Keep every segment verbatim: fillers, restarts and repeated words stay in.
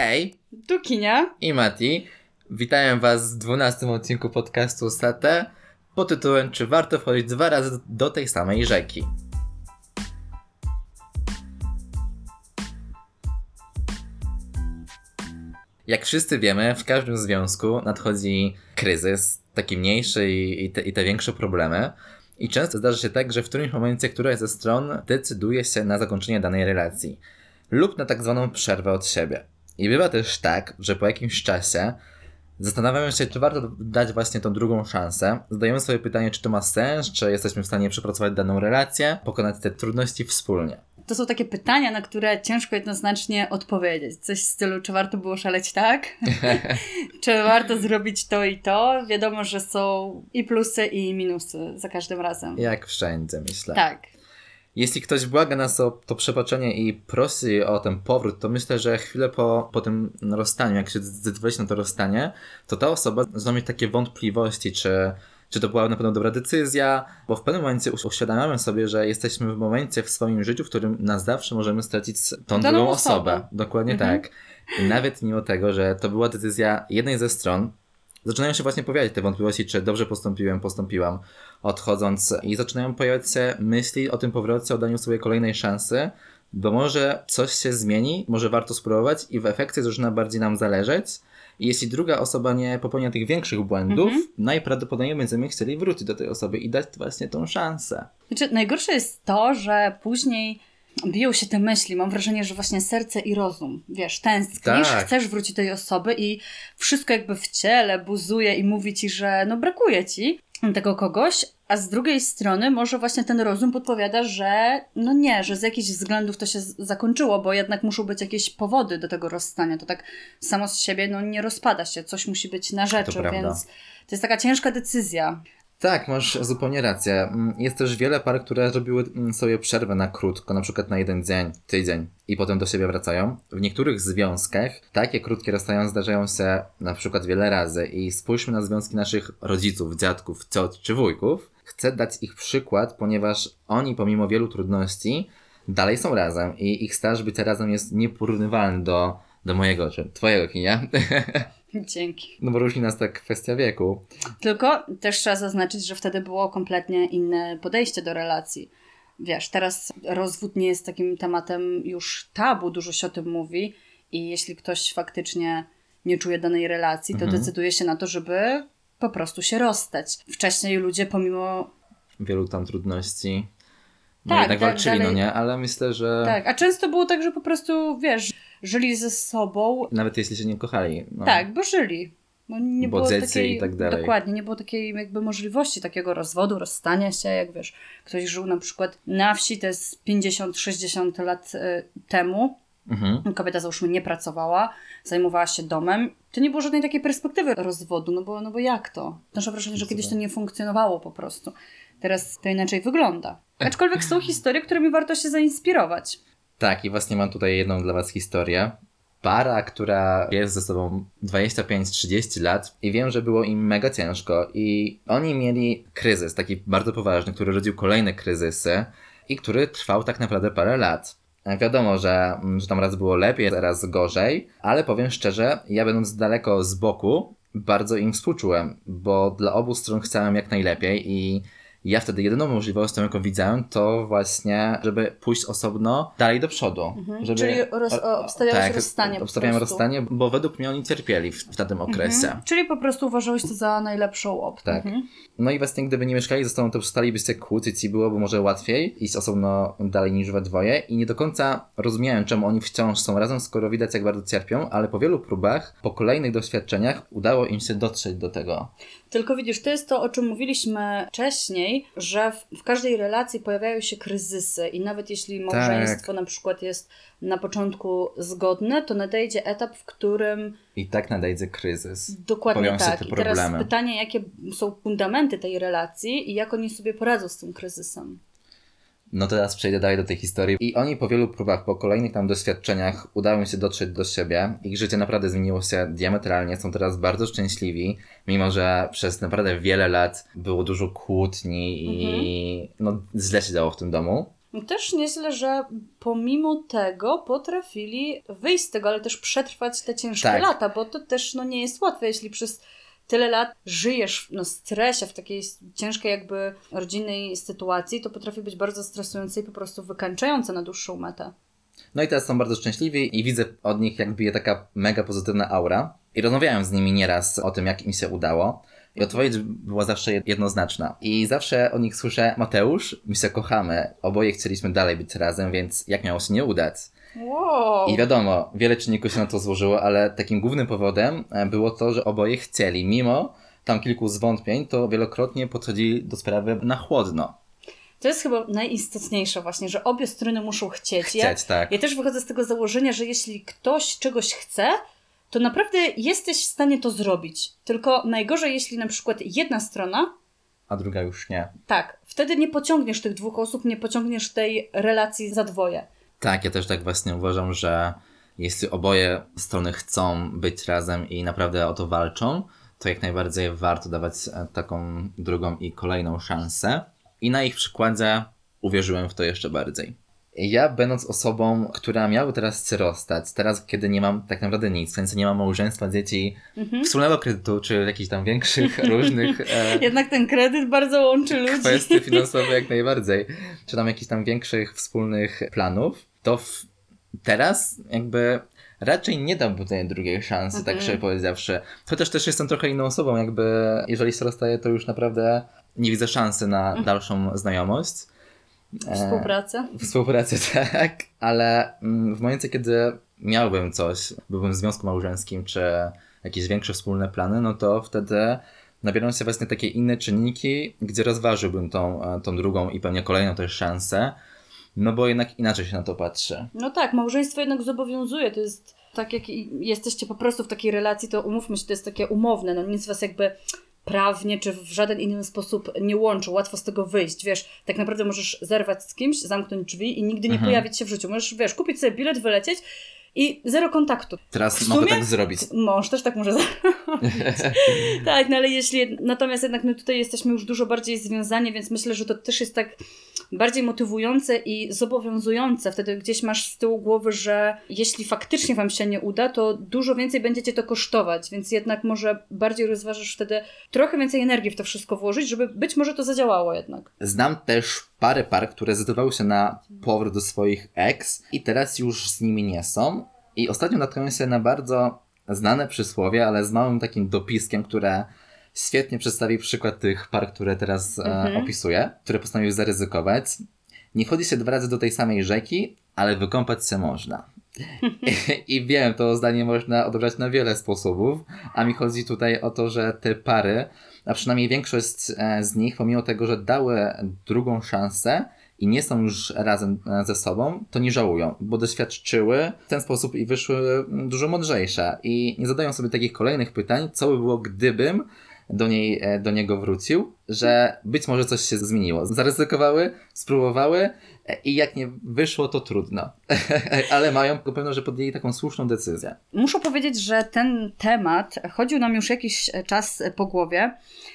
Hej! Dukinia i Mati. Witam was w dwunastym odcinku podcastu SATE pod tytułem Czy warto wchodzić dwa razy do tej samej rzeki? Jak wszyscy wiemy, w każdym związku nadchodzi kryzys, taki mniejszy i, i, te, i te większe problemy. I często zdarza się tak, że w którymś momencie któraś ze stron decyduje się na zakończenie danej relacji lub na tak zwaną przerwę od siebie. I bywa też tak, że po jakimś czasie zastanawiamy się, czy warto dać właśnie tą drugą szansę. Zadajemy sobie pytanie, czy to ma sens, czy jesteśmy w stanie przepracować daną relację, pokonać te trudności wspólnie. To są takie pytania, na które ciężko jednoznacznie odpowiedzieć. Coś w stylu, czy warto było szaleć tak? Czy warto zrobić to i to? Wiadomo, że są i plusy, i minusy za każdym razem. Jak wszędzie, myślę. Tak. Jeśli ktoś błaga nas o to przebaczenie i prosi o ten powrót, to myślę, że chwilę po, po tym rozstaniu, jak się zdecydowaliśmy na to rozstanie, to ta osoba zaczyna mieć takie wątpliwości, czy, czy to była na pewno dobra decyzja, bo w pewnym momencie uświadamiamy sobie, że jesteśmy w momencie w swoim życiu, w którym na zawsze możemy stracić tą Daną drugą osobę. osobę. Dokładnie mhm. tak. I nawet mimo tego, że to była decyzja jednej ze stron, zaczynają się właśnie pojawiać te wątpliwości, czy dobrze postąpiłem, postąpiłam odchodząc i zaczynają pojawiać się myśli o tym powrocie, o daniu sobie kolejnej szansy, bo może coś się zmieni, może warto spróbować i w efekcie zaczyna bardziej nam zależeć. I jeśli druga osoba nie popełnia tych większych błędów, mhm. najprawdopodobniej będziemy chcieli wrócić do tej osoby i dać właśnie tą szansę. Znaczy, najgorsze jest to, że później biją się te myśli. Mam wrażenie, że właśnie serce i rozum, wiesz, tęsknisz, tak. chcesz wrócić do tej osoby i wszystko jakby w ciele buzuje i mówi ci, że no brakuje ci tego kogoś, a z drugiej strony może właśnie ten rozum podpowiada, że no nie, że z jakichś względów to się zakończyło, bo jednak muszą być jakieś powody do tego rozstania. To tak samo z siebie no nie rozpada się, coś musi być na rzeczy, to więc to jest taka ciężka decyzja. Tak, masz zupełnie rację. Jest też wiele par, które robiły sobie przerwę na krótko, na przykład na jeden dzień, tydzień i potem do siebie wracają. W niektórych związkach takie krótkie rozstania zdarzają się na przykład wiele razy i spójrzmy na związki naszych rodziców, dziadków, ciot czy wujków. Chcę dać ich przykład, ponieważ oni pomimo wielu trudności dalej są razem i ich staż bycia razem jest nieporównywalny do, do mojego czy twojego, Kinia. Dzięki. No bo różni nas tak kwestia wieku. Tylko też trzeba zaznaczyć, że wtedy było kompletnie inne podejście do relacji. Wiesz, teraz rozwód nie jest takim tematem już tabu, dużo się o tym mówi i jeśli ktoś faktycznie nie czuje danej relacji, to mhm. decyduje się na to, żeby po prostu się rozstać. Wcześniej ludzie pomimo wielu tam trudności no tak, jednak da- walczyli, dalej... no nie? Ale myślę, że... Tak, a często było tak, że po prostu, wiesz... Żyli ze sobą. Nawet jeśli się nie kochali. No. Tak, bo żyli. No, nie bo było takiej, i tak dalej. Dokładnie, nie było takiej jakby możliwości takiego rozwodu, rozstania się, jak wiesz, ktoś żył na przykład na wsi, to jest pięćdziesiąt sześćdziesiąt lat y, temu. Mhm. Kobieta załóżmy nie pracowała, zajmowała się domem. To nie było żadnej takiej perspektywy rozwodu, no bo, no bo jak to? Nasze wrażenie, że kiedyś to nie funkcjonowało po prostu. Teraz to inaczej wygląda. Aczkolwiek są historie, którymi warto się zainspirować. Tak, i właśnie mam tutaj jedną dla was historię. Para, która jest ze sobą dwadzieścia pięć trzydzieści lat i wiem, że było im mega ciężko i oni mieli kryzys, taki bardzo poważny, który rodził kolejne kryzysy i który trwał tak naprawdę parę lat. Wiadomo, że, że tam raz było lepiej, raz gorzej, ale powiem szczerze, ja będąc daleko z boku, bardzo im współczułem, bo dla obu stron chciałem jak najlepiej i ja wtedy jedyną możliwością, jaką widziałem, to właśnie, żeby pójść osobno dalej do przodu. Mhm. Żeby... Czyli roz... obstawiałeś tak, rozstanie. Obstawiałem rozstanie, bo według mnie oni cierpieli w, w tamtym okresie. Mhm. Czyli po prostu uważałeś to za najlepszą opcję. Tak. Mhm. No i właśnie gdyby nie mieszkali ze sobą, to przestaliby się kłócić i byłoby może łatwiej iść osobno dalej niż we dwoje. I nie do końca rozumiałem, czemu oni wciąż są razem, skoro widać, jak bardzo cierpią, ale po wielu próbach, po kolejnych doświadczeniach udało im się dotrzeć do tego. Tylko widzisz, to jest to, o czym mówiliśmy wcześniej, że w, w każdej relacji pojawiają się kryzysy i nawet jeśli małżeństwo tak. na przykład jest na początku zgodne, to nadejdzie etap, w którym... I tak nadejdzie kryzys. Dokładnie Pojawią tak. Się te problemy. I teraz pytanie, jakie są fundamenty tej relacji i jak oni sobie poradzą z tym kryzysem. No teraz przejdę dalej do tej historii. I oni po wielu próbach, po kolejnych tam doświadczeniach udało im się dotrzeć do siebie. Ich życie naprawdę zmieniło się diametralnie, są teraz bardzo szczęśliwi, mimo że przez naprawdę wiele lat było dużo kłótni i mhm. no, źle się działo w tym domu. Też nieźle, że po pomimo tego potrafili wyjść z tego, ale też przetrwać te ciężkie tak. lata, bo to też no, nie jest łatwe, jeśli przez tyle lat żyjesz w no, stresie, w takiej ciężkiej jakby rodzinnej sytuacji, to potrafi być bardzo stresujące i po prostu wykańczające na dłuższą metę. No i teraz są bardzo szczęśliwi i widzę od nich jak bije taka mega pozytywna aura i rozmawiałem z nimi nieraz o tym, jak im się udało. I odpowiedź była zawsze jednoznaczna. I zawsze o nich słyszę: Mateusz, my się kochamy, oboje chcieliśmy dalej być razem, więc jak miało się nie udać? Wow. I wiadomo, wiele czynników się na to złożyło, ale takim głównym powodem było to, że oboje chcieli. Mimo tam kilku zwątpień, to wielokrotnie podchodzili do sprawy na chłodno. To jest chyba najistotniejsze właśnie, że obie strony muszą chcieć. Chcieć, ja, tak. Ja też wychodzę z tego założenia, że jeśli ktoś czegoś chce, to naprawdę jesteś w stanie to zrobić. Tylko najgorzej, jeśli na przykład jedna strona... A druga już nie. Tak. Wtedy nie pociągniesz tych dwóch osób, nie pociągniesz tej relacji za dwoje. Tak, ja też tak właśnie uważam, że jeśli oboje strony chcą być razem i naprawdę o to walczą, to jak najbardziej warto dawać taką drugą i kolejną szansę. I na ich przykładzie uwierzyłem w to jeszcze bardziej. Ja, będąc osobą, która miałaby teraz się rozstać, teraz kiedy nie mam tak naprawdę nic, w sensie nie mam małżeństwa, dzieci, mm-hmm. wspólnego kredytu, czy jakichś tam większych, różnych... E, Jednak ten kredyt bardzo łączy ludzi. Kwestie finansowe jak najbardziej. Czy tam jakichś tam większych wspólnych planów, to w, teraz jakby raczej nie dałbym tej drugiej szansy, mm-hmm. tak szczerze powiedziawszy. Chociaż też jestem trochę inną osobą, jakby jeżeli się rozstaję, to już naprawdę nie widzę szansy na dalszą znajomość. Współpracę. E, współpracę, tak. Ale w momencie, kiedy miałbym coś, byłbym w związku małżeńskim, czy jakieś większe wspólne plany, no to wtedy nabiorą się właśnie takie inne czynniki, gdzie rozważyłbym tą, tą drugą i pewnie kolejną też szansę, no bo jednak inaczej się na to patrzy. No tak, małżeństwo jednak zobowiązuje, to jest tak jak jesteście po prostu w takiej relacji, to umówmy się, to jest takie umowne, no nic was jakby... prawnie, czy w żaden inny sposób nie łączy, łatwo z tego wyjść, wiesz, tak naprawdę możesz zerwać z kimś, zamknąć drzwi i nigdy nie mhm. pojawić się w życiu, możesz, wiesz, kupić sobie bilet, wylecieć i zero kontaktu. Teraz w mogę sumie, tak zrobić. Mąż też tak może zrobić. Tak, no ale jeśli, natomiast jednak my tutaj jesteśmy już dużo bardziej związani, więc myślę, że to też jest tak bardziej motywujące i zobowiązujące. Wtedy gdzieś masz z tyłu głowy, że jeśli faktycznie wam się nie uda, to dużo więcej będzie cię to kosztować, więc jednak może bardziej rozważysz wtedy trochę więcej energii w to wszystko włożyć, żeby być może to zadziałało jednak. Znam też parę par, które zdecydowały się na powrót do swoich ex i teraz już z nimi nie są. I ostatnio natknąłem się na bardzo znane przysłowie, ale z małym takim dopiskiem, które świetnie przedstawi przykład tych par, które teraz mhm. e, opisuję, które postanowił zaryzykować. Nie wchodzi się dwa razy do tej samej rzeki, ale wykąpać się można. I, I wiem, to zdanie można odebrać na wiele sposobów, a mi chodzi tutaj o to, że te pary, a przynajmniej większość z nich, pomimo tego, że dały drugą szansę i nie są już razem ze sobą, to nie żałują, bo doświadczyły w ten sposób i wyszły dużo mądrzejsze i nie zadają sobie takich kolejnych pytań, co by było, gdybym do niej, do niego wrócił, że być może coś się zmieniło. Zaryzykowały, spróbowały i jak nie wyszło, to trudno. Ale mają pewno, że podjęli taką słuszną decyzję. Muszę powiedzieć, że ten temat chodził nam już jakiś czas po głowie.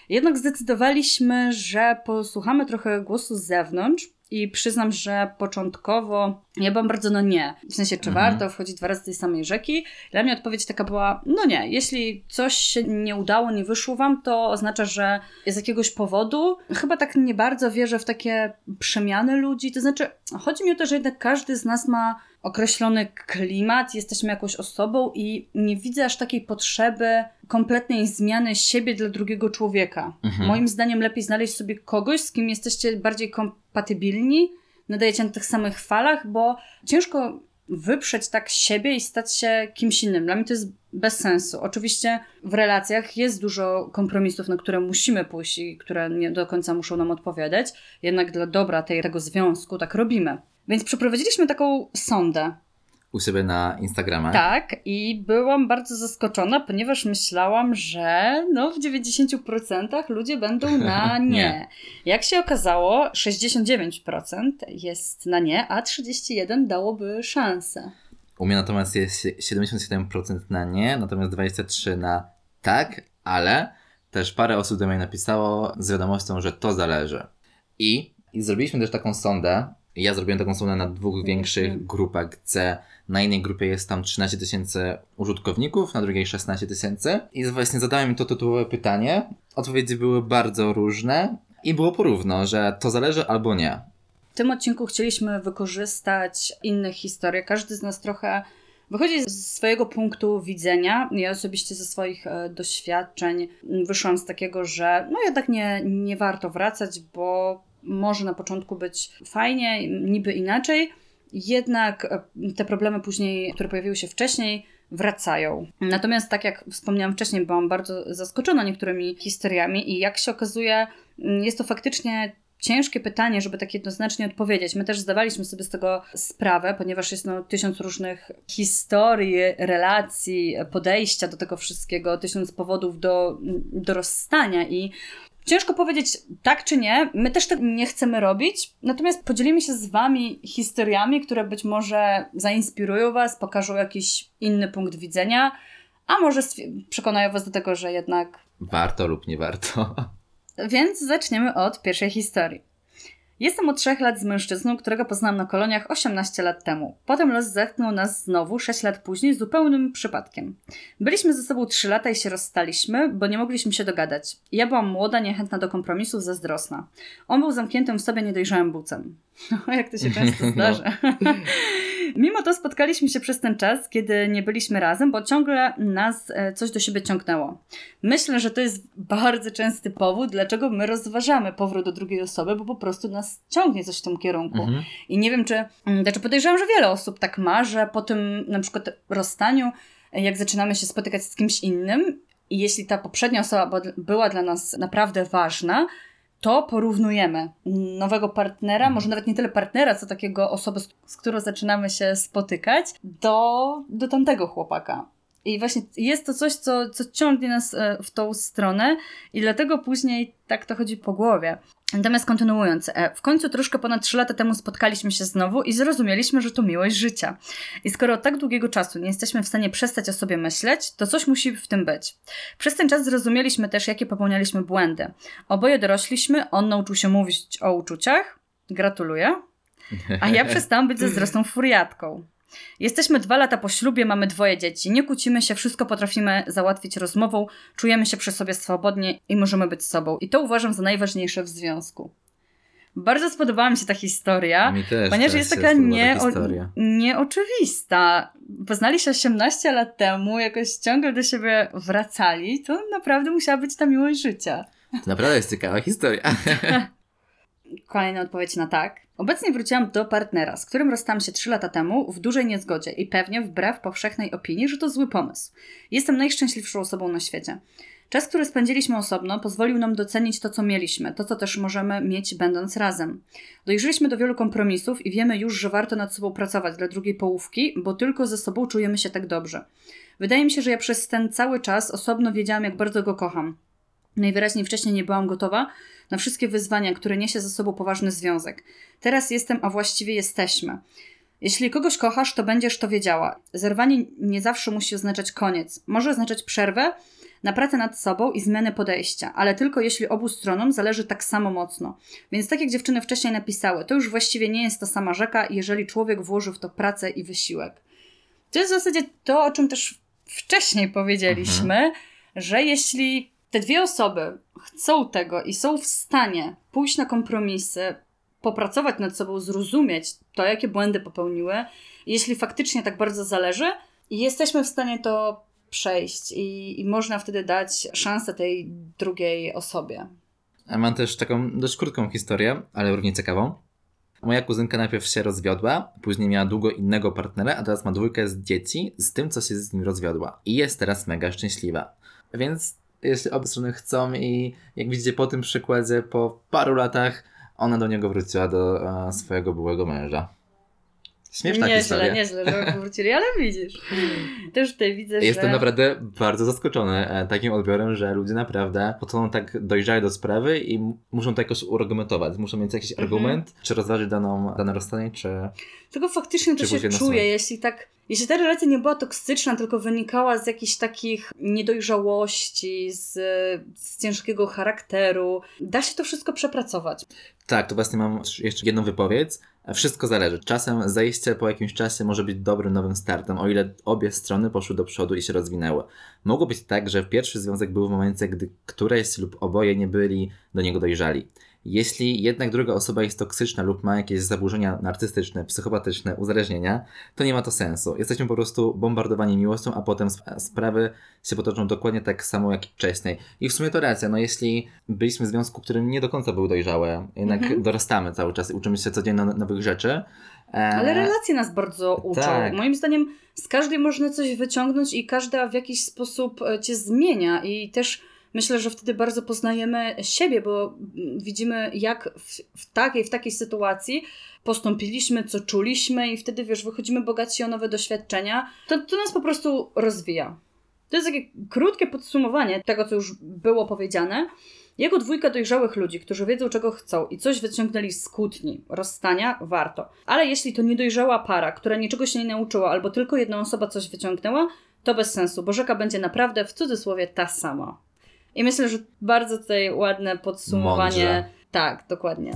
Jednak zdecydowaliśmy, że posłuchamy trochę głosu z zewnątrz i przyznam, że początkowo ja byłam bardzo no nie. W sensie, czy mhm. warto wchodzić dwa razy do tej samej rzeki? Dla mnie odpowiedź taka była, no nie. Jeśli coś się nie udało, nie wyszło wam, to oznacza, że z jakiegoś powodu. Chyba tak nie bardzo wierzę w takie przemiany ludzi. To znaczy, chodzi mi o to, że jednak każdy z nas ma określony klimat, jesteśmy jakąś osobą i nie widzę aż takiej potrzeby kompletnej zmiany siebie dla drugiego człowieka. Mhm. Moim zdaniem lepiej znaleźć sobie kogoś, z kim jesteście bardziej kompatybilni, nadajecie na tych samych falach, bo ciężko wyprzeć tak siebie i stać się kimś innym. Dla mnie to jest bez sensu. Oczywiście w relacjach jest dużo kompromisów, na które musimy pójść i które nie do końca muszą nam odpowiadać. Jednak dla dobra tej, tego związku tak robimy. Więc przeprowadziliśmy taką sondę. U siebie na Instagramach. Tak, i byłam bardzo zaskoczona, ponieważ myślałam, że no w dziewięćdziesiąt procent ludzie będą na nie. nie. Jak się okazało, sześćdziesiąt dziewięć procent jest na nie, a trzydzieści jeden procent dałoby szansę. U mnie natomiast jest siedemdziesiąt siedem procent na nie, natomiast dwadzieścia trzy procent na tak, ale też parę osób do mnie napisało z wiadomością, że to zależy. I, i zrobiliśmy też taką sondę, Ja zrobiłem taką stronę na dwóch większych grupach, gdzie na jednej grupie jest tam trzynaście tysięcy użytkowników, na drugiej szesnaście tysięcy. I właśnie zadałem im to tytułowe pytanie. Odpowiedzi były bardzo różne i było porówno, że to zależy albo nie. W tym odcinku chcieliśmy wykorzystać inne historie. Każdy z nas trochę wychodzi ze swojego punktu widzenia. Ja osobiście ze swoich doświadczeń wyszłam z takiego, że no jednak nie, nie warto wracać, bo może na początku być fajnie, niby inaczej, jednak te problemy później, które pojawiły się wcześniej, wracają. Natomiast tak jak wspomniałam wcześniej, byłam bardzo zaskoczona niektórymi historiami i jak się okazuje, jest to faktycznie ciężkie pytanie, żeby tak jednoznacznie odpowiedzieć. My też zdawaliśmy sobie z tego sprawę, ponieważ jest no tysiąc różnych historii, relacji, podejścia do tego wszystkiego, tysiąc powodów do, do rozstania i ciężko powiedzieć tak czy nie, my też tak nie chcemy robić, natomiast podzielimy się z wami historiami, które być może zainspirują was, pokażą jakiś inny punkt widzenia, a może przekonają was do tego, że jednak warto lub nie warto. Więc zaczniemy od pierwszej historii. Jestem od trzech lat z mężczyzną, którego poznałam na koloniach osiemnaście lat temu. Potem los zetknął nas znowu sześć lat później zupełnym przypadkiem. Byliśmy ze sobą trzy lata i się rozstaliśmy, bo nie mogliśmy się dogadać. Ja byłam młoda, niechętna do kompromisów, zazdrosna. On był zamkniętym w sobie niedojrzałym bucem. No, jak to się często zdarza. Mimo to spotkaliśmy się przez ten czas, kiedy nie byliśmy razem, bo ciągle nas coś do siebie ciągnęło. Myślę, że to jest bardzo częsty powód, dlaczego my rozważamy powrót do drugiej osoby, bo po prostu nas ciągnie coś w tym kierunku. Mhm. I nie wiem, czy... Znaczy podejrzewam, że wiele osób tak ma, że po tym na przykład rozstaniu, jak zaczynamy się spotykać z kimś innym i jeśli ta poprzednia osoba była dla nas naprawdę ważna, to porównujemy nowego partnera, może nawet nie tyle partnera, co takiego osoby, z którą zaczynamy się spotykać, do, do tamtego chłopaka. I właśnie jest to coś, co, co ciągnie nas w tą stronę i dlatego później tak to chodzi po głowie. Natomiast kontynuując, w końcu troszkę ponad trzy lata temu spotkaliśmy się znowu i zrozumieliśmy, że to miłość życia. I skoro od tak długiego czasu nie jesteśmy w stanie przestać o sobie myśleć, to coś musi w tym być. Przez ten czas zrozumieliśmy też, jakie popełnialiśmy błędy. Oboje dorośliśmy, on nauczył się mówić o uczuciach, gratuluję, a ja przestałam być zazdrosną furiatką. Jesteśmy dwa lata po ślubie, mamy dwoje dzieci, nie kłócimy się, wszystko potrafimy załatwić rozmową, czujemy się przy sobie swobodnie i możemy być sobą. I to uważam za najważniejsze w związku. Bardzo spodobała mi się ta historia, mi też, ponieważ też jest taka nie, ta o, nieoczywista. Poznali się osiemnaście lat temu, jakoś ciągle do siebie wracali, to naprawdę musiała być ta miłość życia. To naprawdę jest ciekawa historia. Kolejna odpowiedź na tak. Obecnie wróciłam do partnera, z którym rozstałam się trzy lata temu w dużej niezgodzie i pewnie wbrew powszechnej opinii, że to zły pomysł. Jestem najszczęśliwszą osobą na świecie. Czas, który spędziliśmy osobno, pozwolił nam docenić to, co mieliśmy, to, co też możemy mieć będąc razem. Dojrzeliśmy do wielu kompromisów i wiemy już, że warto nad sobą pracować dla drugiej połówki, bo tylko ze sobą czujemy się tak dobrze. Wydaje mi się, że ja przez ten cały czas osobno wiedziałam, jak bardzo go kocham. Najwyraźniej wcześniej nie byłam gotowa na wszystkie wyzwania, które niesie ze sobą poważny związek. Teraz jestem, a właściwie jesteśmy. Jeśli kogoś kochasz, to będziesz to wiedziała. Zerwanie nie zawsze musi oznaczać koniec. Może oznaczać przerwę na pracę nad sobą i zmianę podejścia, ale tylko jeśli obu stronom zależy tak samo mocno. Więc tak jak dziewczyny wcześniej napisały, to już właściwie nie jest ta sama rzeka, jeżeli człowiek włoży w to pracę i wysiłek. To jest w zasadzie to, o czym też wcześniej powiedzieliśmy, mhm. że jeśli te dwie osoby chcą tego i są w stanie pójść na kompromisy, popracować nad sobą, zrozumieć to, jakie błędy popełniły. Jeśli faktycznie tak bardzo zależy i jesteśmy w stanie to przejść i, i można wtedy dać szansę tej drugiej osobie. Ja mam też taką dość krótką historię, ale równie ciekawą. Moja kuzynka najpierw się rozwiodła, później miała długo innego partnera, a teraz ma dwójkę z dzieci z tym, co się z nim rozwiodła. I jest teraz mega szczęśliwa. Więc jeśli obie strony chcą i jak widzicie po tym przykładzie, po paru latach ona do niego wróciła, do e, swojego byłego męża. Śmieszna nie historia. Nieźle, nieźle, że wrócili, ale widzisz. Też tutaj widzę, Jestem że... Jestem naprawdę bardzo zaskoczony e, takim odbiorem, że ludzie naprawdę potem tak dojrzali do sprawy i muszą to jakoś uargumentować. Muszą mieć jakiś mhm. argument, czy rozważyć daną, dane rozstanie, czy... Tylko faktycznie to się czuje, jeśli tak... Jeśli ta relacja nie była toksyczna, tylko wynikała z jakichś takich niedojrzałości, z, z ciężkiego charakteru, da się to wszystko przepracować. Tak, to właśnie mam jeszcze jedną wypowiedź Wszystko zależy. Czasem zejście po jakimś czasie może być dobrym nowym startem, o ile obie strony poszły do przodu i się rozwinęły. Mogło być tak, że pierwszy związek był w momencie, gdy któreś lub oboje nie byli do niego dojrzali. Jeśli jednak druga osoba jest toksyczna lub ma jakieś zaburzenia narcystyczne, psychopatyczne, uzależnienia, to nie ma to sensu. Jesteśmy po prostu bombardowani miłością, a potem sprawy się potoczą dokładnie tak samo jak wcześniej. I w sumie to racja, no jeśli byliśmy w związku, w którym nie do końca był dojrzałe, jednak mm-hmm. dorastamy cały czas i uczymy się codziennie nowych rzeczy. Ale relacje nas bardzo uczą. Tak. Moim zdaniem z każdej można coś wyciągnąć i każda w jakiś sposób cię zmienia i też... Myślę, że wtedy bardzo poznajemy siebie, bo widzimy, jak w, w takiej, w takiej sytuacji postąpiliśmy, co czuliśmy i wtedy, wiesz, wychodzimy bogaci o nowe doświadczenia. To, to nas po prostu rozwija. To jest takie krótkie podsumowanie tego, co już było powiedziane. Jako dwójka dojrzałych ludzi, którzy wiedzą, czego chcą i coś wyciągnęli z kłótni, rozstania, warto. Ale jeśli to niedojrzała para, która niczego się nie nauczyła albo tylko jedna osoba coś wyciągnęła, to bez sensu, bo rzeka będzie naprawdę, w cudzysłowie, ta sama. I myślę, że bardzo tutaj ładne podsumowanie. Mądrze. Tak, dokładnie.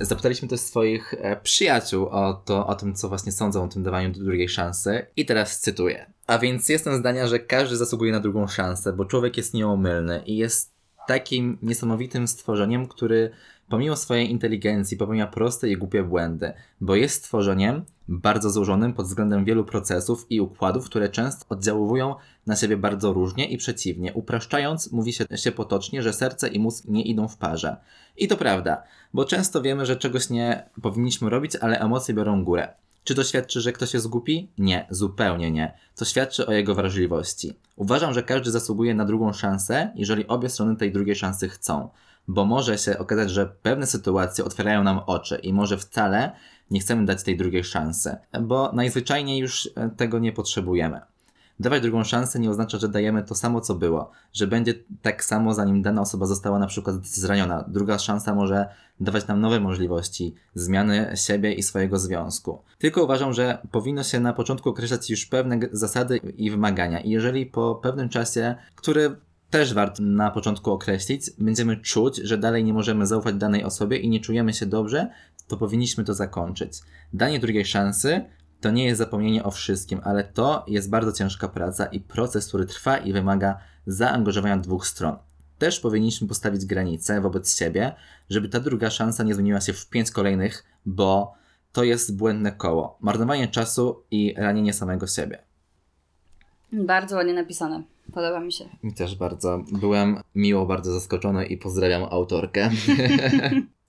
Zapytaliśmy też swoich przyjaciół o to, o tym, co właśnie sądzą o tym dawaniu drugiej szansy. I teraz cytuję. A więc jestem zdania, że każdy zasługuje na drugą szansę, bo człowiek jest nieomylny i jest takim niesamowitym stworzeniem, który pomimo swojej inteligencji popełnia proste i głupie błędy, bo jest stworzeniem bardzo złożonym pod względem wielu procesów i układów, które często oddziałują na siebie bardzo różnie i przeciwnie. Upraszczając, mówi się, się potocznie, że serce i mózg nie idą w parze. I to prawda, bo często wiemy, że czegoś nie powinniśmy robić, ale emocje biorą górę. Czy to świadczy, że ktoś się zgubi? Nie, zupełnie nie. To świadczy o jego wrażliwości. Uważam, że każdy zasługuje na drugą szansę, jeżeli obie strony tej drugiej szansy chcą. Bo może się okazać, że pewne sytuacje otwierają nam oczy i może wcale nie chcemy dać tej drugiej szansy, bo najzwyczajniej już tego nie potrzebujemy. Dawać drugą szansę nie oznacza, że dajemy to samo, co było, że będzie tak samo, zanim dana osoba została na przykład zraniona. Druga szansa może dawać nam nowe możliwości, zmiany siebie i swojego związku. Tylko uważam, że powinno się na początku określać już pewne zasady i wymagania i jeżeli po pewnym czasie, który też warto na początku określić, będziemy czuć, że dalej nie możemy zaufać danej osobie i nie czujemy się dobrze, to powinniśmy to zakończyć. Danie drugiej szansy to nie jest zapomnienie o wszystkim, ale to jest bardzo ciężka praca i proces, który trwa i wymaga zaangażowania dwóch stron. Też powinniśmy postawić granice wobec siebie, żeby ta druga szansa nie zmieniła się w pięć kolejnych, bo to jest błędne koło. Marnowanie czasu i ranienie samego siebie. Bardzo ładnie napisane. Podoba mi się. Mi też bardzo. Byłem miło bardzo zaskoczony i pozdrawiam autorkę.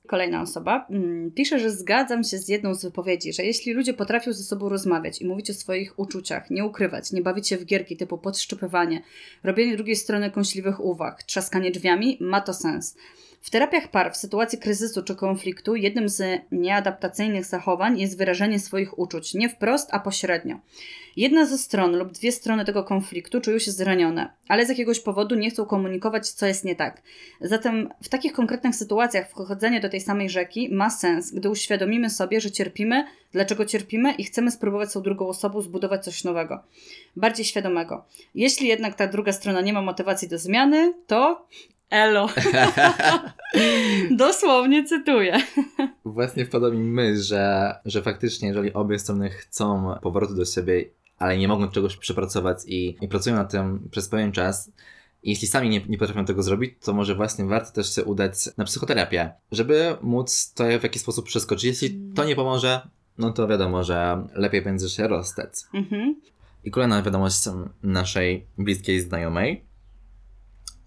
Kolejna osoba pisze, że zgadzam się z jedną z wypowiedzi, że jeśli ludzie potrafią ze sobą rozmawiać i mówić o swoich uczuciach, nie ukrywać, nie bawić się w gierki typu podszczypywanie, robienie drugiej strony kąśliwych uwag, trzaskanie drzwiami, ma to sens. W terapiach par w sytuacji kryzysu czy konfliktu jednym z nieadaptacyjnych zachowań jest wyrażenie swoich uczuć, nie wprost, a pośrednio. Jedna ze stron lub dwie strony tego konfliktu czują się zranione, ale z jakiegoś powodu nie chcą komunikować, co jest nie tak. Zatem w takich konkretnych sytuacjach wchodzenie do tej samej rzeki ma sens, gdy uświadomimy sobie, że cierpimy, dlaczego cierpimy i chcemy spróbować z tą drugą osobą zbudować coś nowego, bardziej świadomego. Jeśli jednak ta druga strona nie ma motywacji do zmiany, to... Elo. Dosłownie cytuję. Właśnie wpadła mi myśl, że, że faktycznie jeżeli obie strony chcą powrotu do siebie, ale nie mogą czegoś przepracować i, i pracują nad tym przez pewien czas, jeśli sami nie, nie potrafią tego zrobić, to może właśnie warto też się udać na psychoterapię, żeby móc to w jakiś sposób przeskoczyć. Jeśli to nie pomoże, no to wiadomo, że lepiej będzie się rozstać. Mhm. I kolejna wiadomość naszej bliskiej znajomej.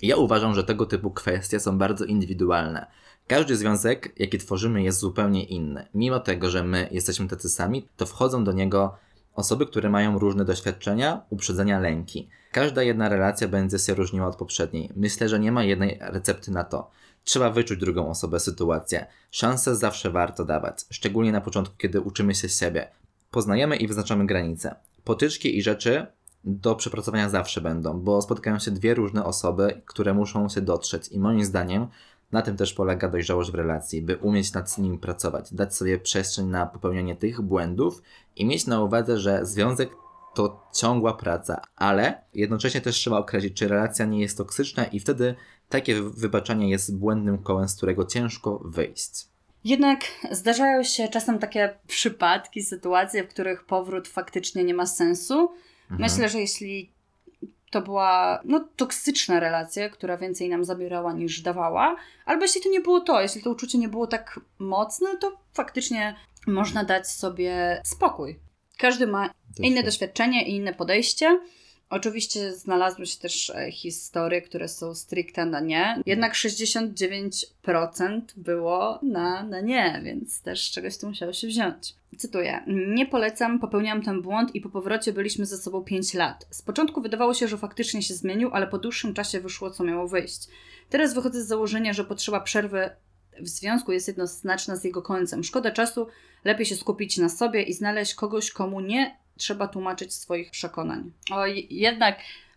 Ja uważam, że tego typu kwestie są bardzo indywidualne. Każdy związek, jaki tworzymy, jest zupełnie inny. Mimo tego, że my jesteśmy tacy sami, to wchodzą do niego osoby, które mają różne doświadczenia, uprzedzenia, lęki. Każda jedna relacja będzie się różniła od poprzedniej. Myślę, że nie ma jednej recepty na to. Trzeba wyczuć drugą osobę, sytuację. Szanse zawsze warto dawać, szczególnie na początku, kiedy uczymy się siebie. Poznajemy i wyznaczamy granice. Potyczki i rzeczy do przepracowania zawsze będą, bo spotkają się dwie różne osoby, które muszą się dotrzeć i moim zdaniem na tym też polega dojrzałość w relacji, by umieć nad nim pracować, dać sobie przestrzeń na popełnianie tych błędów i mieć na uwadze, że związek to ciągła praca, ale jednocześnie też trzeba określić, czy relacja nie jest toksyczna i wtedy takie wybaczenie jest błędnym kołem, z którego ciężko wyjść. Jednak zdarzają się czasem takie przypadki, sytuacje, w których powrót faktycznie nie ma sensu. Mhm. Myślę, że jeśli to była no, toksyczna relacja, która więcej nam zabierała niż dawała, albo jeśli to nie było to, jeśli to uczucie nie było tak mocne, to faktycznie można dać sobie spokój. Każdy ma inne doświadczenie i inne podejście. Oczywiście znalazły się też historie, które są stricte na nie. Jednak sześćdziesiąt dziewięć procent było na, na nie, więc też czegoś tu musiało się wziąć. Cytuję. Nie polecam, popełniłam ten błąd i po powrocie byliśmy ze sobą pięć lat. Z początku wydawało się, że faktycznie się zmienił, ale po dłuższym czasie wyszło, co miało wyjść. Teraz wychodzę z założenia, że potrzeba przerwy w związku jest jednoznaczna z jego końcem. Szkoda czasu, lepiej się skupić na sobie i znaleźć kogoś, komu nie trzeba tłumaczyć swoich przekonań. Oj, jednak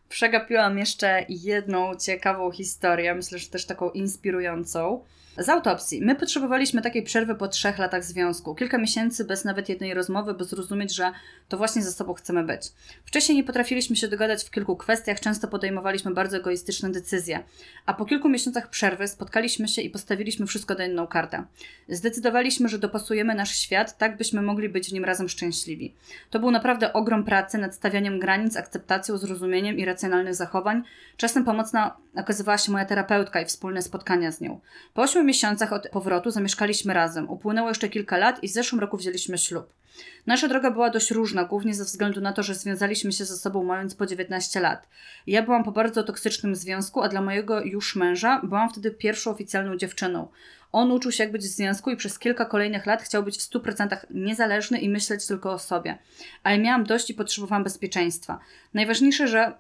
przegapiłam jeszcze jedną ciekawą historię, myślę, że też taką inspirującą. Z autopsji. My potrzebowaliśmy takiej przerwy po trzech latach związku. Kilka miesięcy bez nawet jednej rozmowy, by zrozumieć, że to właśnie ze sobą chcemy być. Wcześniej nie potrafiliśmy się dogadać w kilku kwestiach, często podejmowaliśmy bardzo egoistyczne decyzje. A po kilku miesiącach przerwy spotkaliśmy się i postawiliśmy wszystko na jedną kartę. Zdecydowaliśmy, że dopasujemy nasz świat tak, byśmy mogli być w nim razem szczęśliwi. To był naprawdę ogrom pracy nad stawianiem granic, akceptacją, zrozumieniem i racjonalnych zachowań. Czasem pomocna okazywała się moja terapeutka i wspólne spotkania z nią. Po ośmiu miesiącach od powrotu zamieszkaliśmy razem. Upłynęło jeszcze kilka lat i w zeszłym roku wzięliśmy ślub. Nasza droga była dość różna, głównie ze względu na to, że związaliśmy się ze sobą mając po dziewiętnaście lat. Ja byłam po bardzo toksycznym związku, a dla mojego już męża byłam wtedy pierwszą oficjalną dziewczyną. On uczył się jak być w związku i przez kilka kolejnych lat chciał być w stu procentach niezależny i myśleć tylko o sobie. Ale miałam dość i potrzebowałam bezpieczeństwa. Najważniejsze, że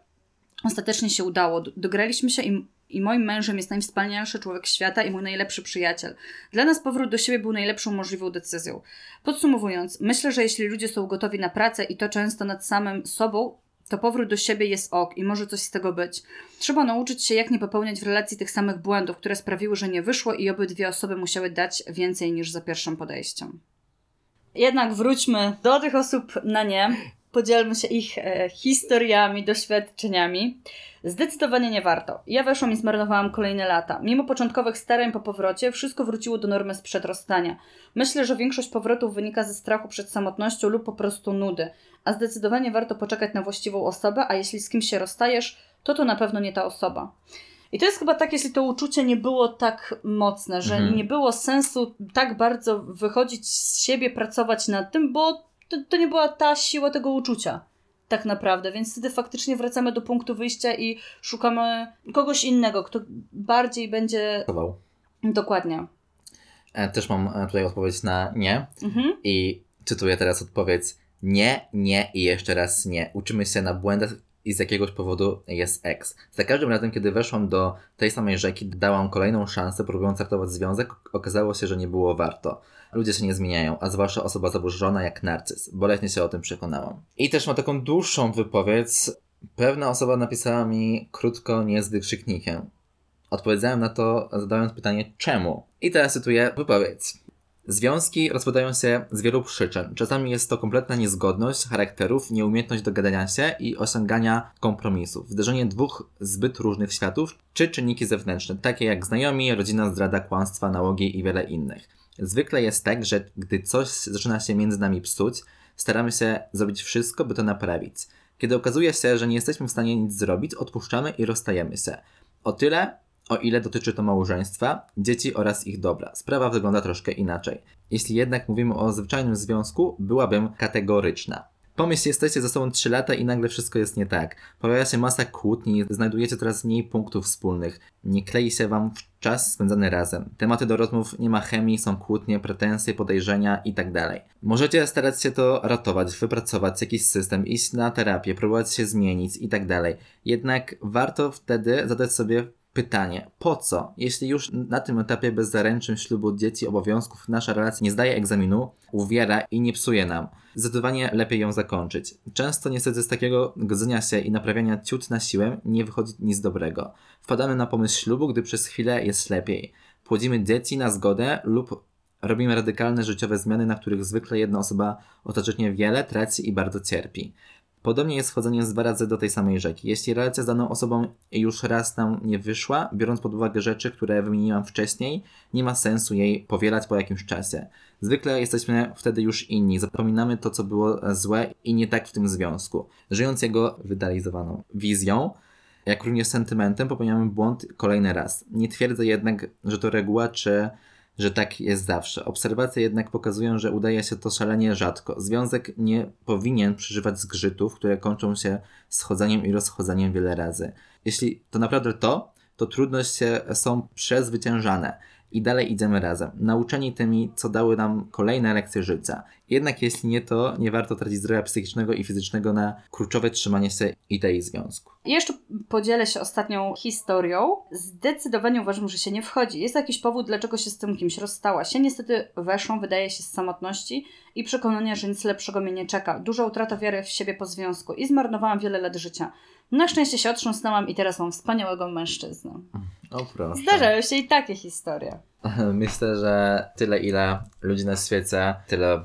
ostatecznie się udało. Dograliśmy się i I moim mężem jest najwspanialszy człowiek świata i mój najlepszy przyjaciel. Dla nas powrót do siebie był najlepszą możliwą decyzją. Podsumowując, myślę, że jeśli ludzie są gotowi na pracę i to często nad samym sobą, to powrót do siebie jest ok i może coś z tego być. Trzeba nauczyć się, jak nie popełniać w relacji tych samych błędów, które sprawiły, że nie wyszło i obydwie osoby musiały dać więcej niż za pierwszym podejściem. Jednak wróćmy do tych osób na nie. Podzielmy się ich e, historiami, doświadczeniami. Zdecydowanie nie warto. Ja weszłam i zmarnowałam kolejne lata. Mimo początkowych starań po powrocie, wszystko wróciło do normy sprzed rozstania. Myślę, że większość powrotów wynika ze strachu przed samotnością lub po prostu nudy. A zdecydowanie warto poczekać na właściwą osobę, a jeśli z kimś się rozstajesz, to to na pewno nie ta osoba. I to jest chyba tak, jeśli to uczucie nie było tak mocne, że mhm. nie było sensu tak bardzo wychodzić z siebie, pracować nad tym, bo To, to nie była ta siła tego uczucia, tak naprawdę, więc wtedy faktycznie wracamy do punktu wyjścia i szukamy kogoś innego, kto bardziej będzie... Dokładnie. Też mam tutaj odpowiedź na nie mhm. i cytuję teraz odpowiedź nie, nie i jeszcze raz nie. Uczymy się na błędach i z jakiegoś powodu jest eks. Za każdym razem, kiedy weszłam do tej samej rzeki, dałam kolejną szansę, próbując ratować związek, okazało się, że nie było warto. Ludzie się nie zmieniają, a zwłaszcza osoba zaburzona jak narcyz. Boleśnie się o tym przekonałam. I też ma taką dłuższą wypowiedź. Pewna osoba napisała mi krótko, nie z wykrzyknikiem. Odpowiedziałem na to, zadając pytanie czemu. I teraz cytuję wypowiedź. Związki rozpadają się z wielu przyczyn. Czasami jest to kompletna niezgodność charakterów, nieumiejętność dogadania się i osiągania kompromisów, zderzenie dwóch zbyt różnych światów, czy czynniki zewnętrzne, takie jak znajomi, rodzina, zdrada, kłamstwa, nałogi i wiele innych. Zwykle jest tak, że gdy coś zaczyna się między nami psuć, staramy się zrobić wszystko, by to naprawić. Kiedy okazuje się, że nie jesteśmy w stanie nic zrobić, odpuszczamy i rozstajemy się. O tyle... O ile dotyczy to małżeństwa, dzieci oraz ich dobra. Sprawa wygląda troszkę inaczej. Jeśli jednak mówimy o zwyczajnym związku, byłabym kategoryczna. Pomyśl, jesteście ze sobą trzy lata i nagle wszystko jest nie tak. Pojawia się masa kłótni, znajdujecie coraz mniej punktów wspólnych. Nie klei się wam w czas spędzany razem. Tematy do rozmów nie ma chemii, są kłótnie, pretensje, podejrzenia itd. Możecie starać się to ratować, wypracować jakiś system, iść na terapię, próbować się zmienić itd. Jednak warto wtedy zadać sobie pytanie, po co? Jeśli już na tym etapie bez zaręczyn, ślubu, dzieci, obowiązków nasza relacja nie zdaje egzaminu, uwiera i nie psuje nam. Zdecydowanie lepiej ją zakończyć. Często niestety z takiego godzenia się i naprawiania ciut na siłę nie wychodzi nic dobrego. Wpadamy na pomysł ślubu, gdy przez chwilę jest lepiej. Płodzimy dzieci na zgodę lub robimy radykalne życiowe zmiany, na których zwykle jedna osoba ostatecznie wiele traci i bardzo cierpi. Podobnie jest z wchodzeniem dwa razy do tej samej rzeki. Jeśli relacja z daną osobą już raz nam nie wyszła, biorąc pod uwagę rzeczy, które wymieniłam wcześniej, nie ma sensu jej powielać po jakimś czasie. Zwykle jesteśmy wtedy już inni, zapominamy to, co było złe i nie tak w tym związku. Żyjąc jego wyidealizowaną wizją, jak również sentymentem, popełniamy błąd kolejny raz. Nie twierdzę jednak, że to reguła, czy że tak jest zawsze. Obserwacje jednak pokazują, że udaje się to szalenie rzadko. Związek nie powinien przeżywać zgrzytów, które kończą się schodzeniem i rozchodzeniem wiele razy. Jeśli to naprawdę to, to trudności są przezwyciężane i dalej idziemy razem, nauczeni tymi, co dały nam kolejne lekcje życia. Jednak jeśli nie, to nie warto tracić zdrowia psychicznego i fizycznego na kurczowe trzymanie się idei związku. Ja jeszcze podzielę się ostatnią historią. Zdecydowanie uważam, że się nie wchodzi. Jest jakiś powód, dlaczego się z tym kimś rozstała. Się niestety weszłam, wydaje się, z samotności i przekonania, że nic lepszego mnie nie czeka. Duża utrata wiary w siebie po związku i zmarnowałam wiele lat życia. Na szczęście się otrząsnęłam i teraz mam wspaniałego mężczyznę. O proszę. Zdarzają się i takie historie. Myślę, że tyle ile ludzi na świecie, tyle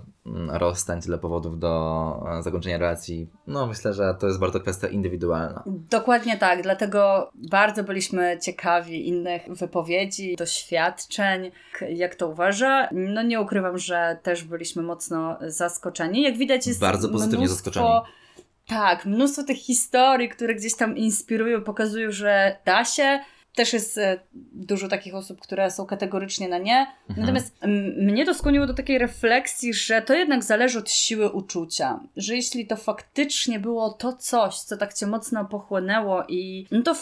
rozstań, tyle powodów do zakończenia relacji. No myślę, że to jest bardzo kwestia indywidualna. Dokładnie tak, dlatego bardzo byliśmy ciekawi innych wypowiedzi, doświadczeń, jak to uważa. No nie ukrywam, że też byliśmy mocno zaskoczeni. Jak widać jest bardzo pozytywnie mnóstwo... zaskoczeni. Tak, mnóstwo tych historii, które gdzieś tam inspirują, pokazują, że da się. Też jest dużo takich osób, które są kategorycznie na nie. Mhm. Natomiast m- mnie to skłoniło do takiej refleksji, że to jednak zależy od siły uczucia. Że jeśli to faktycznie było to coś, co tak cię mocno pochłonęło i no to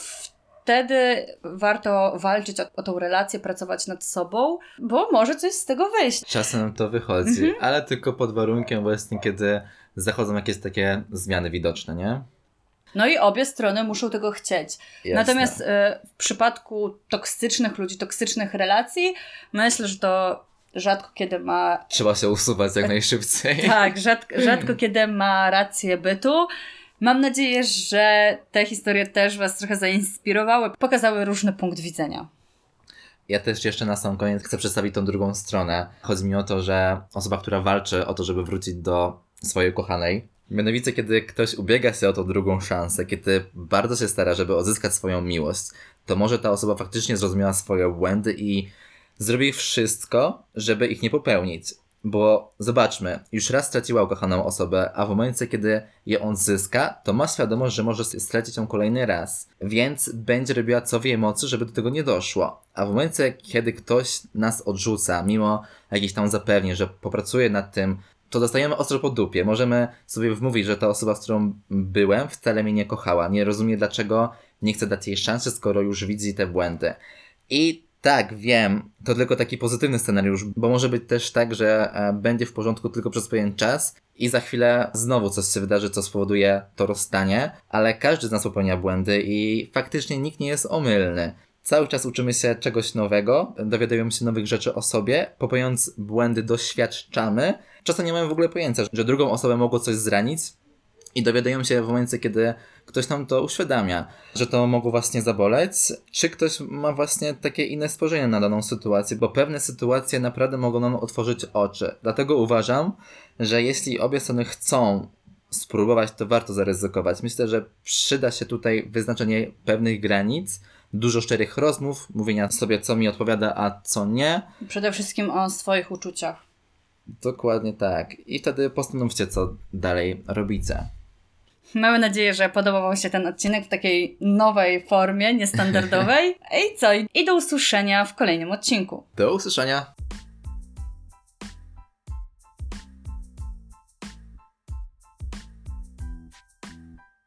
wtedy warto walczyć o, o tą relację, pracować nad sobą, bo może coś z tego wyjść. Czasem to wychodzi, mhm. ale tylko pod warunkiem właśnie, kiedy zachodzą jakieś takie zmiany widoczne, nie? No i obie strony muszą tego chcieć. Jasne. Natomiast y, w przypadku toksycznych ludzi, toksycznych relacji, myślę, że to rzadko kiedy ma... Trzeba się usuwać jak najszybciej. Tak, rzadko, rzadko kiedy ma rację bytu. Mam nadzieję, że te historie też was trochę zainspirowały, pokazały różny punkt widzenia. Ja też jeszcze na sam koniec chcę przedstawić tą drugą stronę. Chodzi mi o to, że osoba, która walczy o to, żeby wrócić do swojej ukochanej, mianowicie, kiedy ktoś ubiega się o tą drugą szansę, kiedy bardzo się stara, żeby odzyskać swoją miłość, to może ta osoba faktycznie zrozumiała swoje błędy i zrobi wszystko, żeby ich nie popełnić. Bo zobaczmy, już raz straciła ukochaną osobę, a w momencie, kiedy je odzyska, to ma świadomość, że może stracić ją kolejny raz. Więc będzie robiła co w jej mocy, żeby do tego nie doszło. A w momencie, kiedy ktoś nas odrzuca, mimo jakichś tam zapewnień, że popracuje nad tym, to dostajemy ostro po dupie. Możemy sobie wmówić, że ta osoba, z którą byłem, wcale mnie nie kochała. Nie rozumie, dlaczego nie chce dać jej szansy, skoro już widzi te błędy. I tak, wiem, to tylko taki pozytywny scenariusz, bo może być też tak, że będzie w porządku tylko przez pewien czas i za chwilę znowu coś się wydarzy, co spowoduje to rozstanie, ale każdy z nas popełnia błędy i faktycznie nikt nie jest omylny. Cały czas uczymy się czegoś nowego, dowiadujemy się nowych rzeczy o sobie, popełniając błędy doświadczamy. Czasem nie mamy w ogóle pojęcia, że drugą osobę mogło coś zranić i dowiadujemy się w momencie, kiedy ktoś nam to uświadamia, że to mogło właśnie zaboleć, czy ktoś ma właśnie takie inne spojrzenie na daną sytuację, bo pewne sytuacje naprawdę mogą nam otworzyć oczy. Dlatego uważam, że jeśli obie strony chcą spróbować, to warto zaryzykować. Myślę, że przyda się tutaj wyznaczenie pewnych granic, dużo szczerych rozmów, mówienia sobie, co mi odpowiada, a co nie. Przede wszystkim o swoich uczuciach. Dokładnie tak. I wtedy postanówcie, co dalej robicie. Mamy nadzieję, że podobał wam się ten odcinek w takiej nowej formie, niestandardowej. I co? I do usłyszenia w kolejnym odcinku. Do usłyszenia.